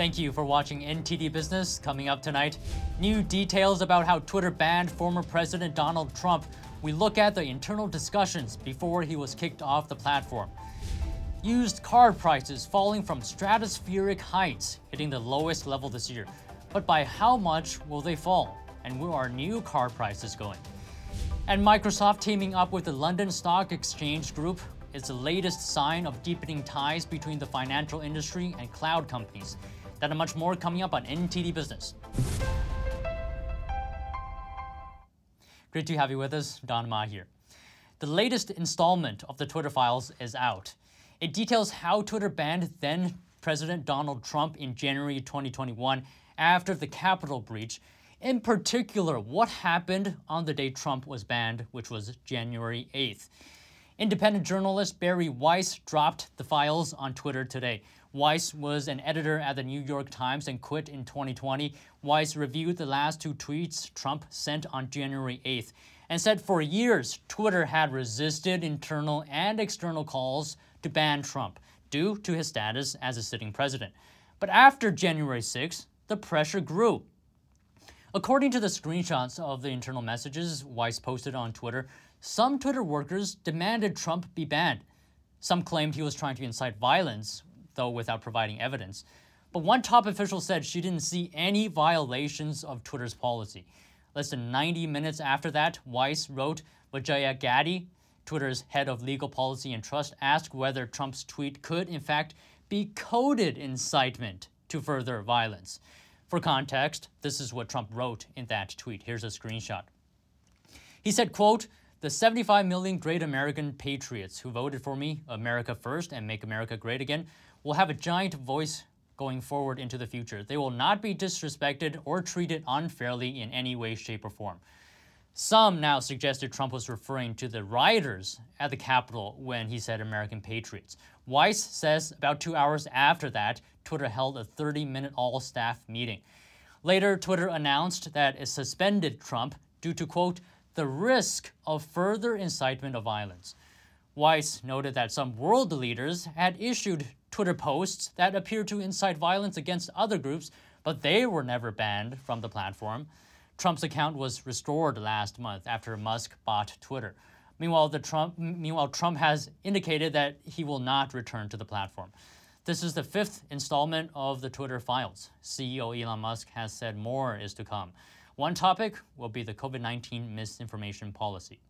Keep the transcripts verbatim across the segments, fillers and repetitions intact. Thank you for watching N T D Business. Coming up tonight, new details about how Twitter banned former President Donald Trump. We look at the internal discussions before he was kicked off the platform. Used car prices falling from stratospheric heights, hitting the lowest level this year. But by how much will they fall? And where are new car prices going? And Microsoft teaming up with the London Stock Exchange Group is the latest sign of deepening ties between the financial industry and cloud companies. That and much more coming up on N T D Business. Great to have you with us. Don Ma here. The latest installment of the Twitter Files is out. It details how Twitter banned then-President Donald Trump in January twenty twenty-one after the Capitol breach. In particular, what happened on the day Trump was banned, which was January eighth. Independent journalist Barry Weiss dropped the files on Twitter today. Weiss was an editor at the New York Times and quit in twenty twenty. Weiss reviewed the last two tweets Trump sent on January eighth and said for years Twitter had resisted internal and external calls to ban Trump due to his status as a sitting president. But after January sixth, the pressure grew. According to the screenshots of the internal messages Weiss posted on Twitter, some Twitter workers demanded Trump be banned. Some claimed he was trying to incite violence, though without providing evidence. But one top official said she didn't see any violations of Twitter's policy. Less than ninety minutes after that, Weiss wrote, Vijaya Gaddy, Twitter's head of legal policy and trust, asked whether Trump's tweet could, in fact, be coded incitement to further violence. For context, this is what Trump wrote in that tweet. Here's a screenshot. He said, quote, "The seventy-five million great American patriots who voted for me, America first, and make America great again, will have a giant voice going forward into the future. They will not be disrespected or treated unfairly in any way, shape, or form." Some now suggested Trump was referring to the rioters at the Capitol when he said American patriots. Weiss says about two hours after that, Twitter held a thirty-minute all-staff meeting. Later, Twitter announced that it suspended Trump due to, quote, the risk of further incitement of violence. Weiss noted that some world leaders had issued Twitter posts that appeared to incite violence against other groups, but they were never banned from the platform. Trump's account was restored last month after Musk bought Twitter. Meanwhile, the Trump, meanwhile, Trump has indicated that he will not return to the platform. This is the fifth installment of the Twitter Files. C E O Elon Musk has said more is to come. One topic will be the COVID nineteen misinformation policy.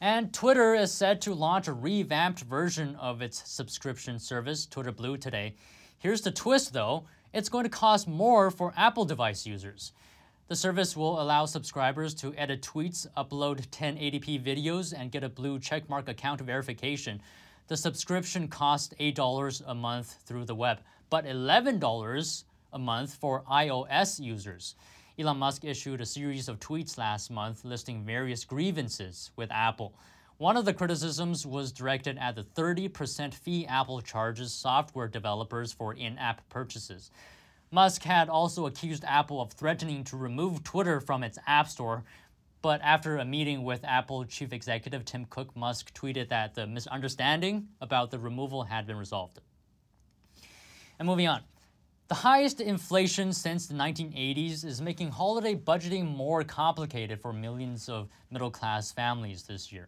And Twitter is set to launch a revamped version of its subscription service, Twitter Blue, today. Here's the twist, though. It's going to cost more for Apple device users. The service will allow subscribers to edit tweets, upload ten eighty p videos, and get a blue checkmark account verification. The subscription costs eight dollars a month through the web, but eleven dollars a month for iOS users. Elon Musk issued a series of tweets last month listing various grievances with Apple. One of the criticisms was directed at the thirty percent fee Apple charges software developers for in-app purchases. Musk had also accused Apple of threatening to remove Twitter from its App Store, but after a meeting with Apple Chief Executive Tim Cook, Musk tweeted that the misunderstanding about the removal had been resolved. And moving on. The highest inflation since the nineteen eighties is making holiday budgeting more complicated for millions of middle-class families this year.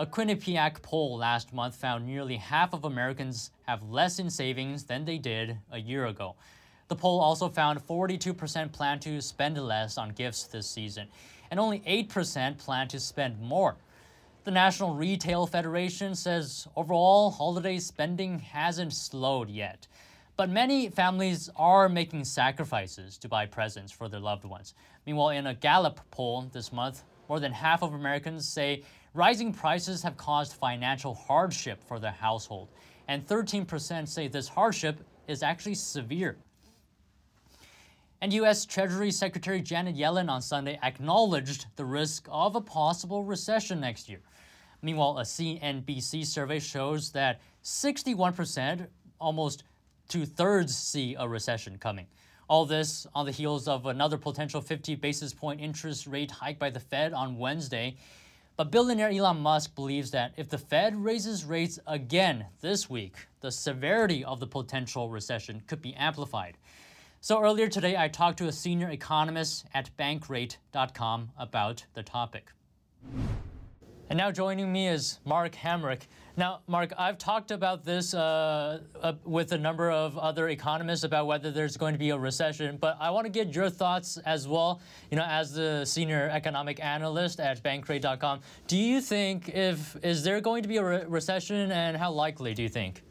A Quinnipiac poll last month found nearly half of Americans have less in savings than they did a year ago. The poll also found forty-two percent plan to spend less on gifts this season, and only eight percent plan to spend more. The National Retail Federation says overall holiday spending hasn't slowed yet. But many families are making sacrifices to buy presents for their loved ones. Meanwhile, in a Gallup poll this month, more than half of Americans say rising prices have caused financial hardship for their household, and thirteen percent say this hardship is actually severe. And U S Treasury Secretary Janet Yellen on Sunday acknowledged the risk of a possible recession next year. Meanwhile, a C N B C survey shows that sixty-one percent, almost two-thirds, see a recession coming. All this on the heels of another potential fifty basis point interest rate hike by the Fed on Wednesday. But billionaire Elon Musk believes that if the Fed raises rates again this week, the severity of the potential recession could be amplified. So earlier today, I talked to a senior economist at Bankrate dot com about the topic. And now joining me is Mark Hamrick. Now, Mark, I've talked about this uh, uh, with a number of other economists about whether there's going to be a recession, but I want to get your thoughts as well, you know, as the senior economic analyst at Bankrate dot com. Do you think if, is there going to be a re- recession, and how likely do you think?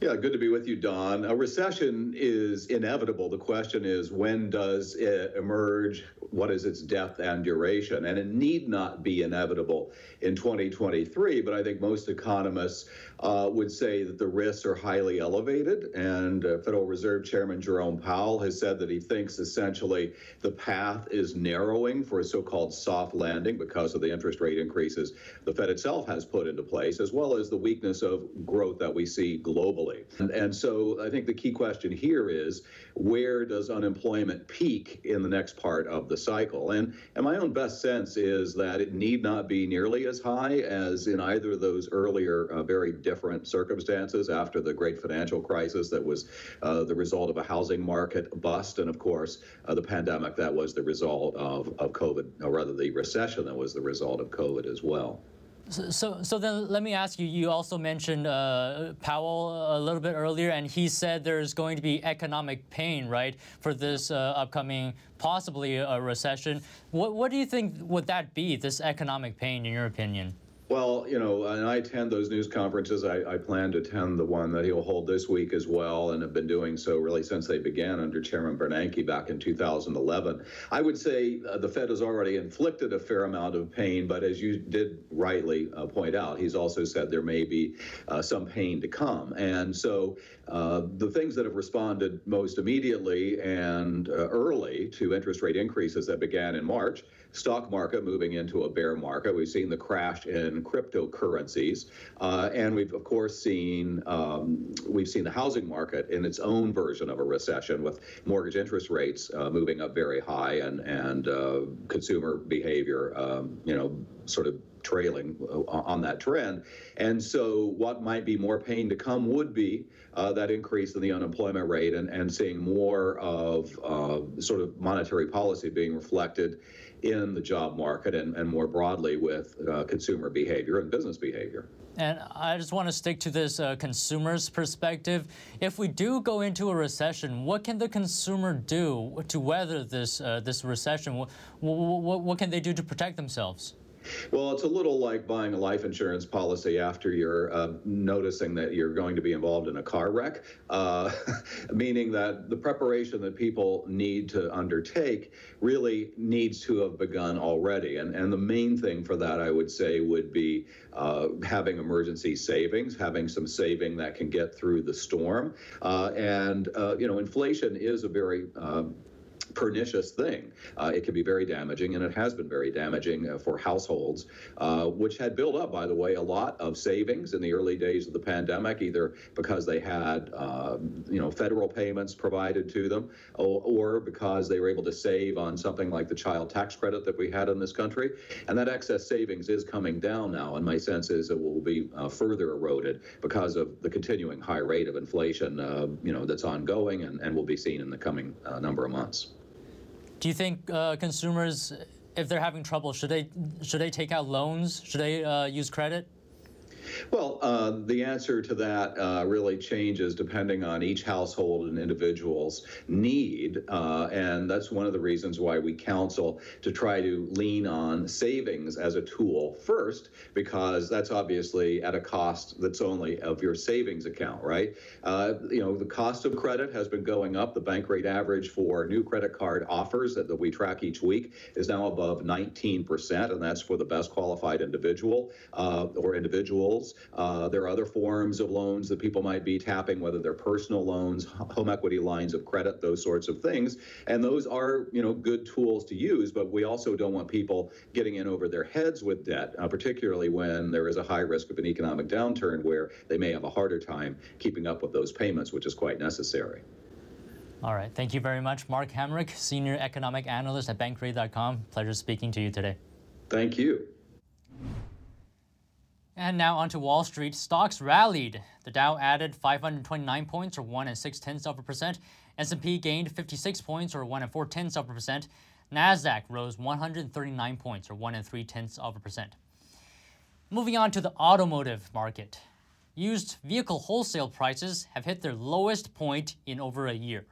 Yeah, good to be with you, Don. A recession is inevitable. The question is, when does it emerge? What is its depth and duration? And it need not be inevitable in twenty twenty-three, but I think most economists uh, would say that the risks are highly elevated. And uh, Federal Reserve Chairman Jerome Powell has said that he thinks essentially the path is narrowing for a so-called soft landing because of the interest rate increases the Fed itself has put into place, as well as the weakness of growth that we see globally. And, and so I think the key question here is, where does unemployment peak in the next part of the cycle? And, and my own best sense is that it need not be nearly as high as in either of those earlier uh, very different circumstances after the great financial crisis that was uh, the result of a housing market bust. And of course, uh, the pandemic that was the result of, of COVID, or rather the recession that was the result of COVID as well. So, so, so then let me ask you, you also mentioned uh, Powell a little bit earlier, and he said there's going to be economic pain, right, for this uh, upcoming, possibly a recession. What, what do you think would that be, this economic pain, in your opinion? Well, you know, and I attend those news conferences. I, I plan to attend the one that he'll hold this week as well, and have been doing so really since they began under Chairman Bernanke back in two thousand eleven. I would say uh, the Fed has already inflicted a fair amount of pain, but as you did rightly uh, point out, he's also said there may be uh, some pain to come. And so uh, the things that have responded most immediately and uh, early to interest rate increases that began in March, stock market moving into a bear market. We've seen the crash in cryptocurrencies, uh, and we've of course seen um, we've seen the housing market in its own version of a recession, with mortgage interest rates uh, moving up very high, and and uh, consumer behavior, um, you know, sort of trailing on that trend. And so what might be more pain to come would be uh, that increase in the unemployment rate, and, and seeing more of uh, sort of monetary policy being reflected in the job market, and, and more broadly with uh, consumer behavior and business behavior. And I just want to stick to this uh, consumer's perspective. If we do go into a recession, what can the consumer do to weather this uh, this recession? What, what, what can they do to protect themselves? Well, it's a little like buying a life insurance policy after you're uh, noticing that you're going to be involved in a car wreck, uh, meaning that the preparation that people need to undertake really needs to have begun already. And, and the main thing for that, I would say, would be uh, having emergency savings, having some saving that can get through the storm. Uh, and, uh, you know, inflation is a very uh, pernicious thing. Uh, it can be very damaging, and it has been very damaging uh, for households, uh, which had built up, by the way, a lot of savings in the early days of the pandemic, either because they had, uh, you know, federal payments provided to them, or, or because they were able to save on something like the child tax credit that we had in this country. And that excess savings is coming down now, and my sense is it will be uh, further eroded because of the continuing high rate of inflation, uh, you know, that's ongoing and, and will be seen in the coming uh, number of months. Do you think uh, consumers, if they're having trouble, should they should they take out loans? Should they uh, use credit? Well, uh, the answer to that uh, really changes depending on each household and individual's need, uh, and that's one of the reasons why we counsel to try to lean on savings as a tool first, because that's obviously at a cost that's only of your savings account, right? Uh, you know, the cost of credit has been going up. The bank rate average for new credit card offers that, that we track each week is now above nineteen percent, and that's for the best qualified individual uh, or individual. Uh, there are other forms of loans that people might be tapping, whether they're personal loans, home equity lines of credit, those sorts of things. And those are, you know, good tools to use, but we also don't want people getting in over their heads with debt, uh, particularly when there is a high risk of an economic downturn where they may have a harder time keeping up with those payments, which is quite necessary. All right. Thank you very much, Mark Hamrick, Senior Economic Analyst at Bankrate dot com. Pleasure speaking to you today. Thank you. And now onto Wall Street. Stocks rallied. The Dow added five hundred twenty-nine points, or one and six tenths of a percent. S and P gained fifty-six points, or one and four tenths of a percent. NASDAQ rose one hundred thirty-nine points, or one and three tenths of a percent. Moving on to the automotive market. Used vehicle wholesale prices have hit their lowest point in over a year.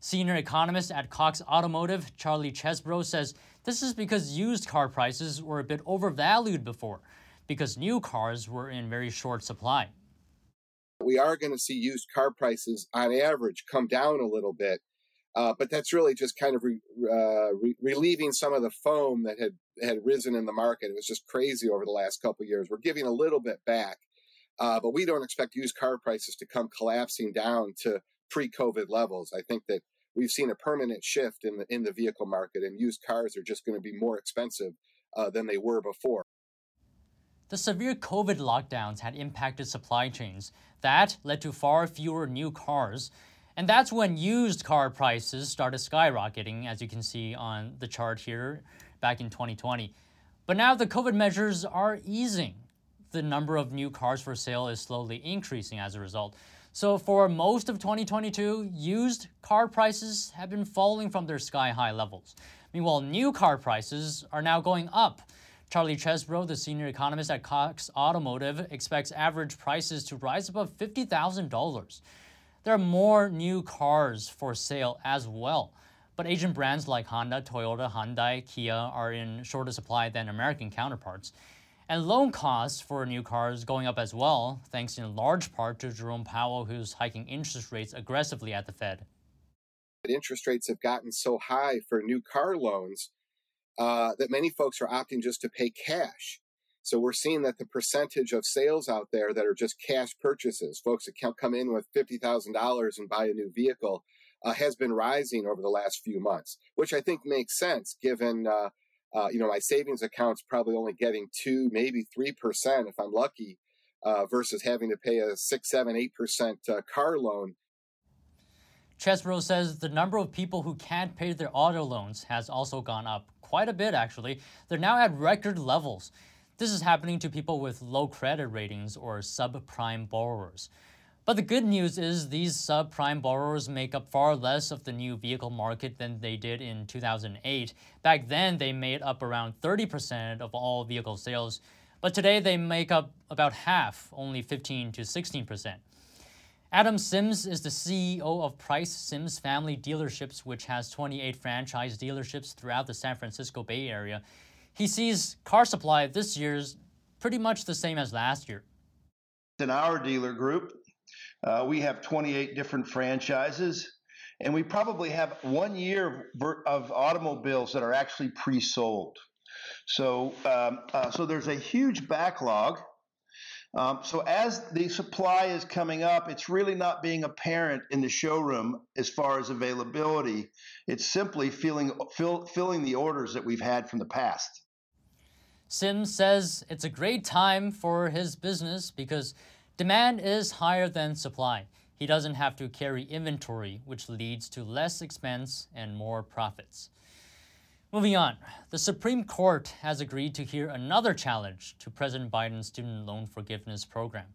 Senior economist at Cox Automotive, Charlie Chesbrough, says this is because used car prices were a bit overvalued before, because new cars were in very short supply. We are going to see used car prices, on average, come down a little bit, uh, but that's really just kind of re- uh, re- relieving some of the foam that had, had risen in the market. It was just crazy over the last couple of years. We're giving a little bit back, uh, but we don't expect used car prices to come collapsing down to pre-COVID levels. I think that we've seen a permanent shift in the in the vehicle market, and used cars are just going to be more expensive uh, than they were before. The severe COVID lockdowns had impacted supply chains. That led to far fewer new cars, and that's when used car prices started skyrocketing, as you can see on the chart here, back in twenty twenty. But now the COVID measures are easing. The number of new cars for sale is slowly increasing as a result. So for most of twenty twenty-two, used car prices have been falling from their sky-high levels. Meanwhile, new car prices are now going up. Charlie Chesbrough, the senior economist at Cox Automotive, expects average prices to rise above fifty thousand dollars. There are more new cars for sale as well, but Asian brands like Honda, Toyota, Hyundai, Kia are in shorter supply than American counterparts. And loan costs for new cars going up as well, thanks in large part to Jerome Powell, who's hiking interest rates aggressively at the Fed. Interest rates have gotten so high for new car loans uh, that many folks are opting just to pay cash. So we're seeing that the percentage of sales out there that are just cash purchases, folks that can come in with fifty thousand dollars and buy a new vehicle, uh, has been rising over the last few months, which I think makes sense given... Uh, Uh, you know, my savings account's probably only getting two, maybe three percent if I'm lucky, uh, versus having to pay a six, seven, eight percent uh, car loan. Chesbrough says the number of people who can't pay their auto loans has also gone up quite a bit. Actually, they're now at record levels. This is happening to people with low credit ratings or subprime borrowers. But the good news is these subprime borrowers make up far less of the new vehicle market than they did in two thousand eight. Back then, they made up around thirty percent of all vehicle sales, but today they make up about half, only fifteen to sixteen percent. Adam Sims is the C E O of Price Sims Family Dealerships, which has twenty-eight franchise dealerships throughout the San Francisco Bay Area. He sees car supply this year's pretty much the same as last year. In our dealer group, Uh, we have twenty-eight different franchises, and we probably have one year of, of automobiles that are actually pre-sold. So, um, uh, so there's a huge backlog. Um, so as the supply is coming up, it's really not being apparent in the showroom as far as availability. It's simply filling fill, filling the orders that we've had from the past. Sims says it's a great time for his business because demand is higher than supply. He doesn't have to carry inventory, which leads to less expense and more profits. Moving on, the Supreme Court has agreed to hear another challenge to President Biden's student loan forgiveness program.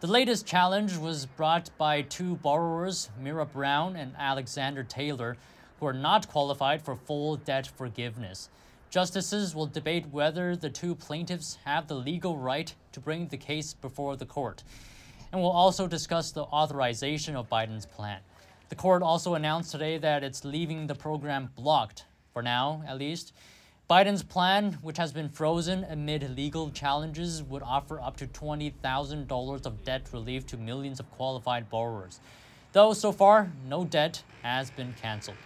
The latest challenge was brought by two borrowers, Mira Brown and Alexander Taylor, who are not qualified for full debt forgiveness. Justices will debate whether the two plaintiffs have the legal right to bring the case before the court, and will also discuss the authorization of Biden's plan. The court also announced today that it's leaving the program blocked, for now at least. Biden's plan, which has been frozen amid legal challenges, would offer up to twenty thousand dollars of debt relief to millions of qualified borrowers. Though so far, no debt has been canceled.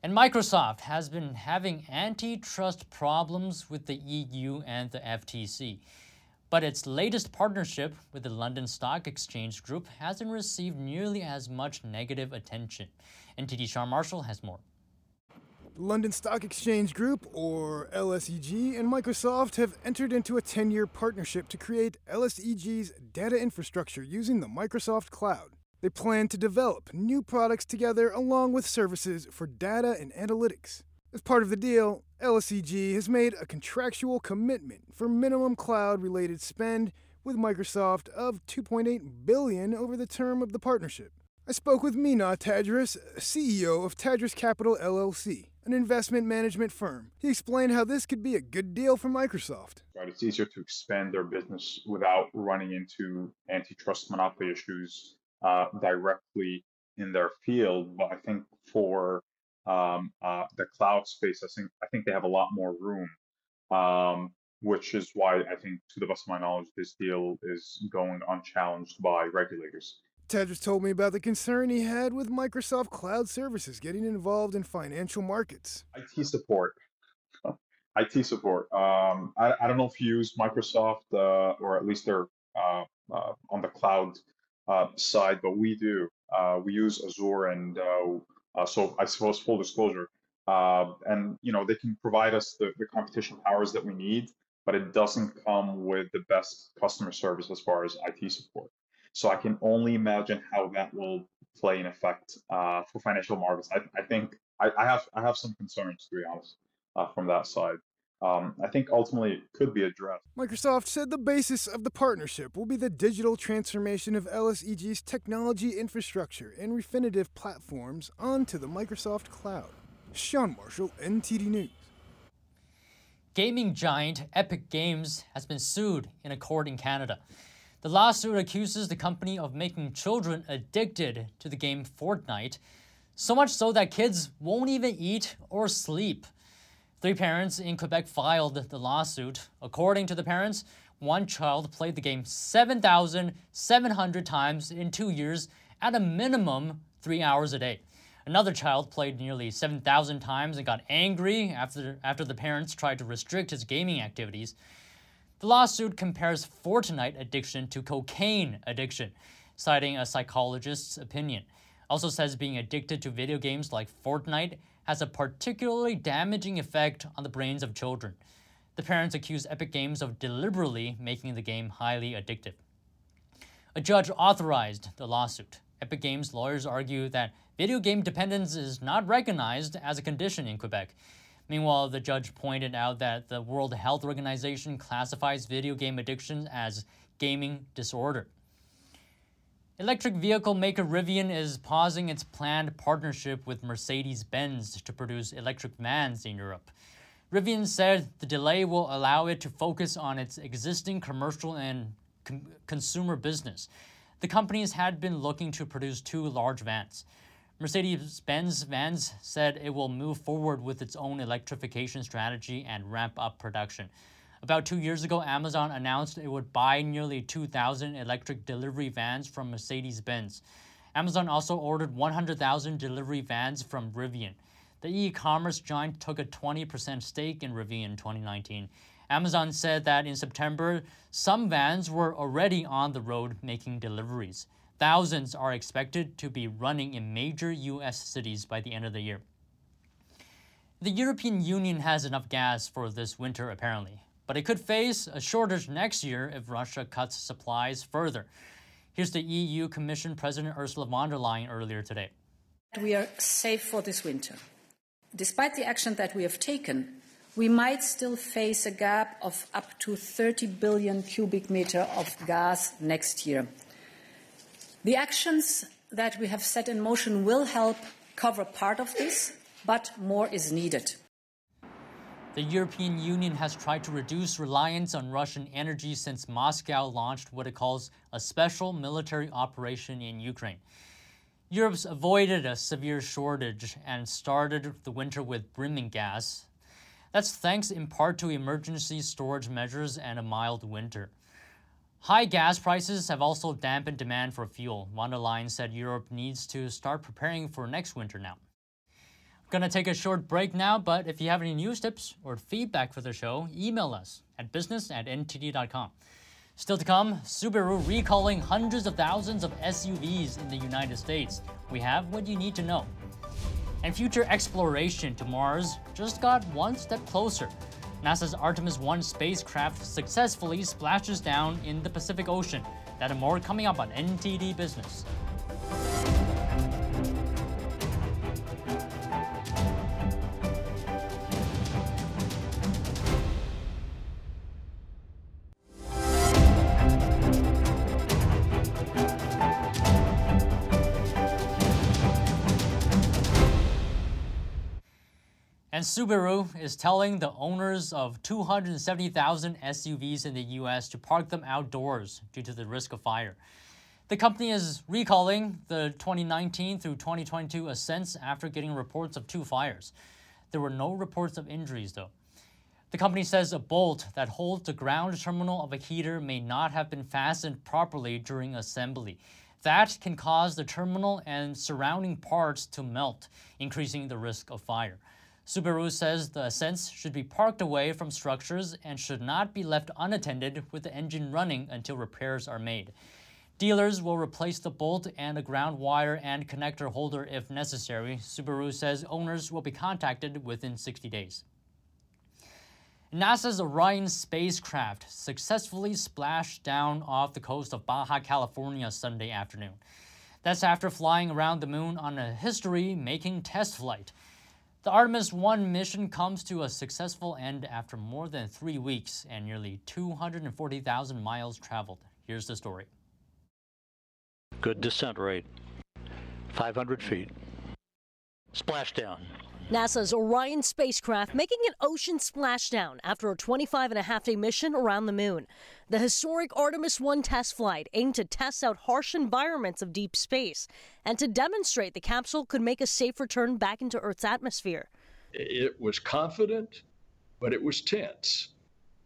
And Microsoft has been having antitrust problems with the E U and the F T C. But its latest partnership with the London Stock Exchange Group hasn't received nearly as much negative attention. N T D Sean Marshall has more. London Stock Exchange Group, or L S E G, and Microsoft have entered into a ten-year partnership to create L S E G's data infrastructure using the Microsoft Cloud. They plan to develop new products together along with services for data and analytics. As part of the deal, L S E G has made a contractual commitment for minimum cloud-related spend with Microsoft of two point eight billion dollars over the term of the partnership. I spoke with Meena Tadris, C E O of Tadris Capital L L C, an investment management firm. He explained how this could be a good deal for Microsoft. Right, it's easier to expand their business without running into antitrust monopoly issues uh, directly in their field. But I think for um, uh, the cloud space, I think I think they have a lot more room, um, which is why I think, to the best of my knowledge, this deal is going unchallenged by regulators. Tadris told me about the concern he had with Microsoft Cloud Services getting involved in financial markets. I T support. I T support. Um, I, I don't know if you use Microsoft uh, or at least they're uh, uh, on the cloud uh, side, but we do. Uh, we use Azure, and uh, uh, so I suppose full disclosure. Uh, and, you know, they can provide us the, the computational powers that we need, but it doesn't come with the best customer service as far as I T support. So I can only imagine how that will play an effect uh, for financial markets. I, I think I, I have I have some concerns, to be honest, uh, from that side. Um, I think ultimately it could be addressed. Microsoft said the basis of the partnership will be the digital transformation of L S E G's technology infrastructure and Refinitiv platforms onto the Microsoft Cloud. Sean Marshall, N T D News. Gaming giant Epic Games has been sued in a court in Canada. The lawsuit accuses the company of making children addicted to the game Fortnite, so much so that kids won't even eat or sleep. Three parents in Quebec filed the lawsuit. According to the parents, one child played the game seven thousand seven hundred times in two years at a minimum three hours a day. Another child played nearly seven thousand times and got angry after, after the parents tried to restrict his gaming activities. The lawsuit compares Fortnite addiction to cocaine addiction, citing a psychologist's opinion. Also says being addicted to video games like Fortnite has a particularly damaging effect on the brains of children. The parents accuse Epic Games of deliberately making the game highly addictive. A judge authorized the lawsuit. Epic Games lawyers argue that video game dependence is not recognized as a condition in Quebec. Meanwhile, the judge pointed out that the World Health Organization classifies video game addiction as gaming disorder. Electric vehicle maker Rivian is pausing its planned partnership with Mercedes-Benz to produce electric vans in Europe. Rivian said the delay will allow it to focus on its existing commercial and com- consumer business. The companies had been looking to produce two large vans. Mercedes-Benz Vans said it will move forward with its own electrification strategy and ramp up production. About two years ago, Amazon announced it would buy nearly two thousand electric delivery vans from Mercedes-Benz. Amazon also ordered one hundred thousand delivery vans from Rivian. The e-commerce giant took a twenty percent stake in Rivian in twenty nineteen. Amazon said that in September, some vans were already on the road making deliveries. Thousands are expected to be running in major U S cities by the end of the year. The European Union has enough gas for this winter, apparently, but it could face a shortage next year if Russia cuts supplies further. Here's the E U Commission President Ursula von der Leyen earlier today. We are safe for this winter. Despite the action that we have taken, we might still face a gap of up to thirty billion cubic meter of gas next year. The actions that we have set in motion will help cover part of this, but more is needed. The European Union has tried to reduce reliance on Russian energy since Moscow launched what it calls a special military operation in Ukraine. Europe's avoided a severe shortage and started the winter with brimming gas. That's thanks in part to emergency storage measures and a mild winter. High gas prices have also dampened demand for fuel. Von der Leyen said Europe needs to start preparing for next winter now. I'm going to take a short break now, but if you have any news tips or feedback for the show, email us at business at n t d dot com. Still to come, Subaru recalling hundreds of thousands of S U Vs in the United States. We have what you need to know. And future exploration to Mars just got one step closer. NASA's Artemis one spacecraft successfully splashes down in the Pacific Ocean. That and more coming up on N T D Business. And Subaru is telling the owners of two hundred seventy thousand S U Vs in the U S to park them outdoors due to the risk of fire. The company is recalling the twenty nineteen through twenty twenty-two Ascents after getting reports of two fires. There were no reports of injuries, though. The company says a bolt that holds the ground terminal of a heater may not have been fastened properly during assembly. That can cause the terminal and surrounding parts to melt, increasing the risk of fire. Subaru says the Ascents should be parked away from structures and should not be left unattended with the engine running until repairs are made. Dealers will replace the bolt and a ground wire and connector holder if necessary. Subaru says owners will be contacted within sixty days. NASA's Orion spacecraft successfully splashed down off the coast of Baja California Sunday afternoon. That's after flying around the moon on a history-making test flight. The Artemis one mission comes to a successful end after more than three weeks and nearly two hundred forty thousand miles traveled. Here's the story. Good descent rate, five hundred feet. Splashdown. NASA's Orion spacecraft making an ocean splashdown after a twenty-five and a half day mission around the moon. The historic Artemis one test flight aimed to test out harsh environments of deep space and to demonstrate the capsule could make a safe return back into Earth's atmosphere. It was confident, but it was tense,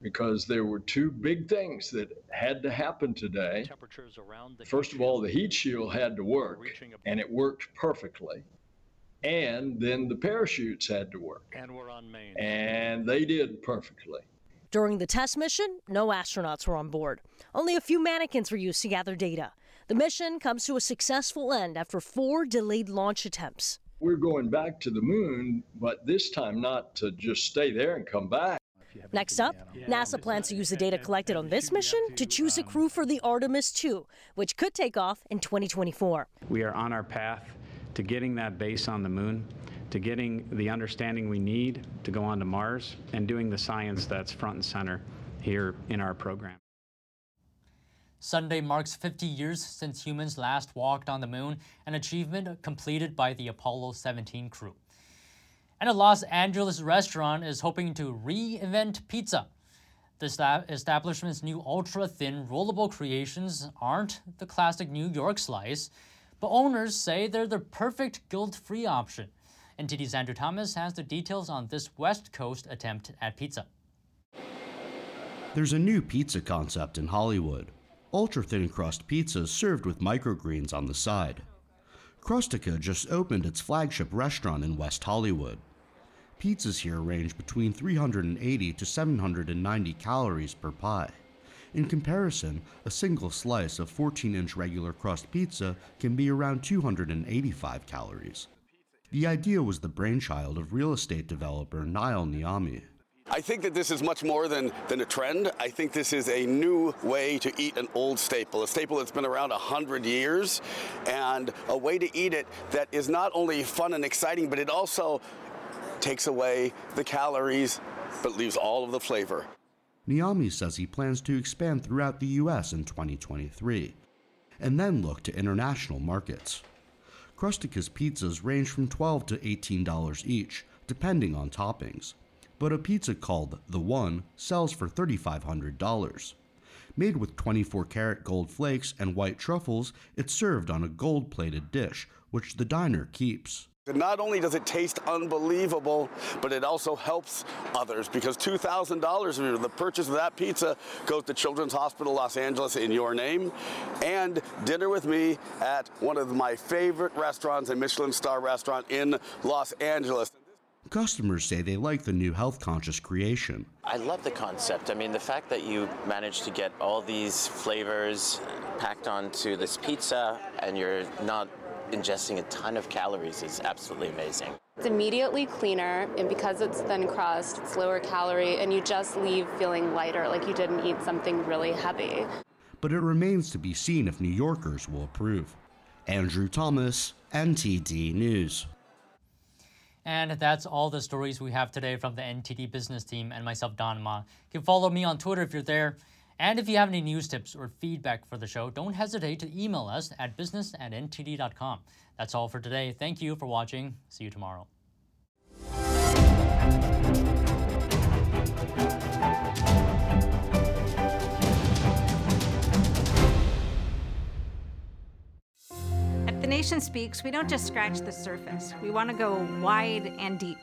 because there were two big things that had to happen today. Temperatures around the First of all, the heat shield had to work, and it worked perfectly. And then the parachutes had to work. And we're on main. And they did perfectly. During the test mission, no astronauts were on board. Only a few mannequins were used to gather data. The mission comes to a successful end after four delayed launch attempts. We're going back to the moon, but this time not to just stay there and come back. Next up, NASA plans to use the data collected on this mission to choose a crew for the Artemis two, which could take off in twenty twenty-four. We are on our path to getting that base on the moon, to getting the understanding we need to go on to Mars, and doing the science that's front and center here in our program. Sunday marks fifty years since humans last walked on the moon, an achievement completed by the Apollo seventeen crew. And a Los Angeles restaurant is hoping to reinvent pizza. The establishment's new ultra-thin rollable creations aren't the classic New York slice, but owners say they're the perfect guilt-free option. N T D's Andrew Thomas has the details on this West Coast attempt at pizza. There's a new pizza concept in Hollywood. Ultra-thin crust pizzas served with microgreens on the side. Crustica just opened its flagship restaurant in West Hollywood. Pizzas here range between three hundred eighty to seven hundred ninety calories per pie. In comparison, a single slice of fourteen inch regular crust pizza can be around two hundred eighty-five calories. The idea was the brainchild of real estate developer Niall Niami. I think that this is much more than, than a trend. I think this is a new way to eat an old staple, a staple that's been around one hundred years, and a way to eat it that is not only fun and exciting, but it also takes away the calories, but leaves all of the flavor. Niami says he plans to expand throughout the U S in twenty twenty-three, and then look to international markets. Crustica's pizzas range from twelve dollars to eighteen dollars each, depending on toppings, but a pizza called The One sells for three thousand five hundred dollars. Made with twenty-four karat gold flakes and white truffles, it's served on a gold-plated dish, which the diner keeps. And not only does it taste unbelievable, but it also helps others, because two thousand dollars of the purchase of that pizza goes to Children's Hospital Los Angeles in your name, and dinner with me at one of my favorite restaurants, a Michelin star restaurant in Los Angeles. Customers say they like the new health-conscious creation. I love the concept. I mean, the fact that you managed to get all these flavors packed onto this pizza and you're not ingesting a ton of calories is absolutely amazing. It's immediately cleaner, and because it's thin crust, it's lower calorie, and you just leave feeling lighter, like you didn't eat something really heavy. But it remains to be seen if New Yorkers will approve. Andrew Thomas, N T D News. And that's all the stories we have today from the N T D Business team and myself, Don Ma. You can follow me on Twitter if you're there. And if you have any news tips or feedback for the show, don't hesitate to email us at business at n t d dot com. That's all for today. Thank you for watching. See you tomorrow. The Nation Speaks, we don't just scratch the surface. We want to go wide and deep.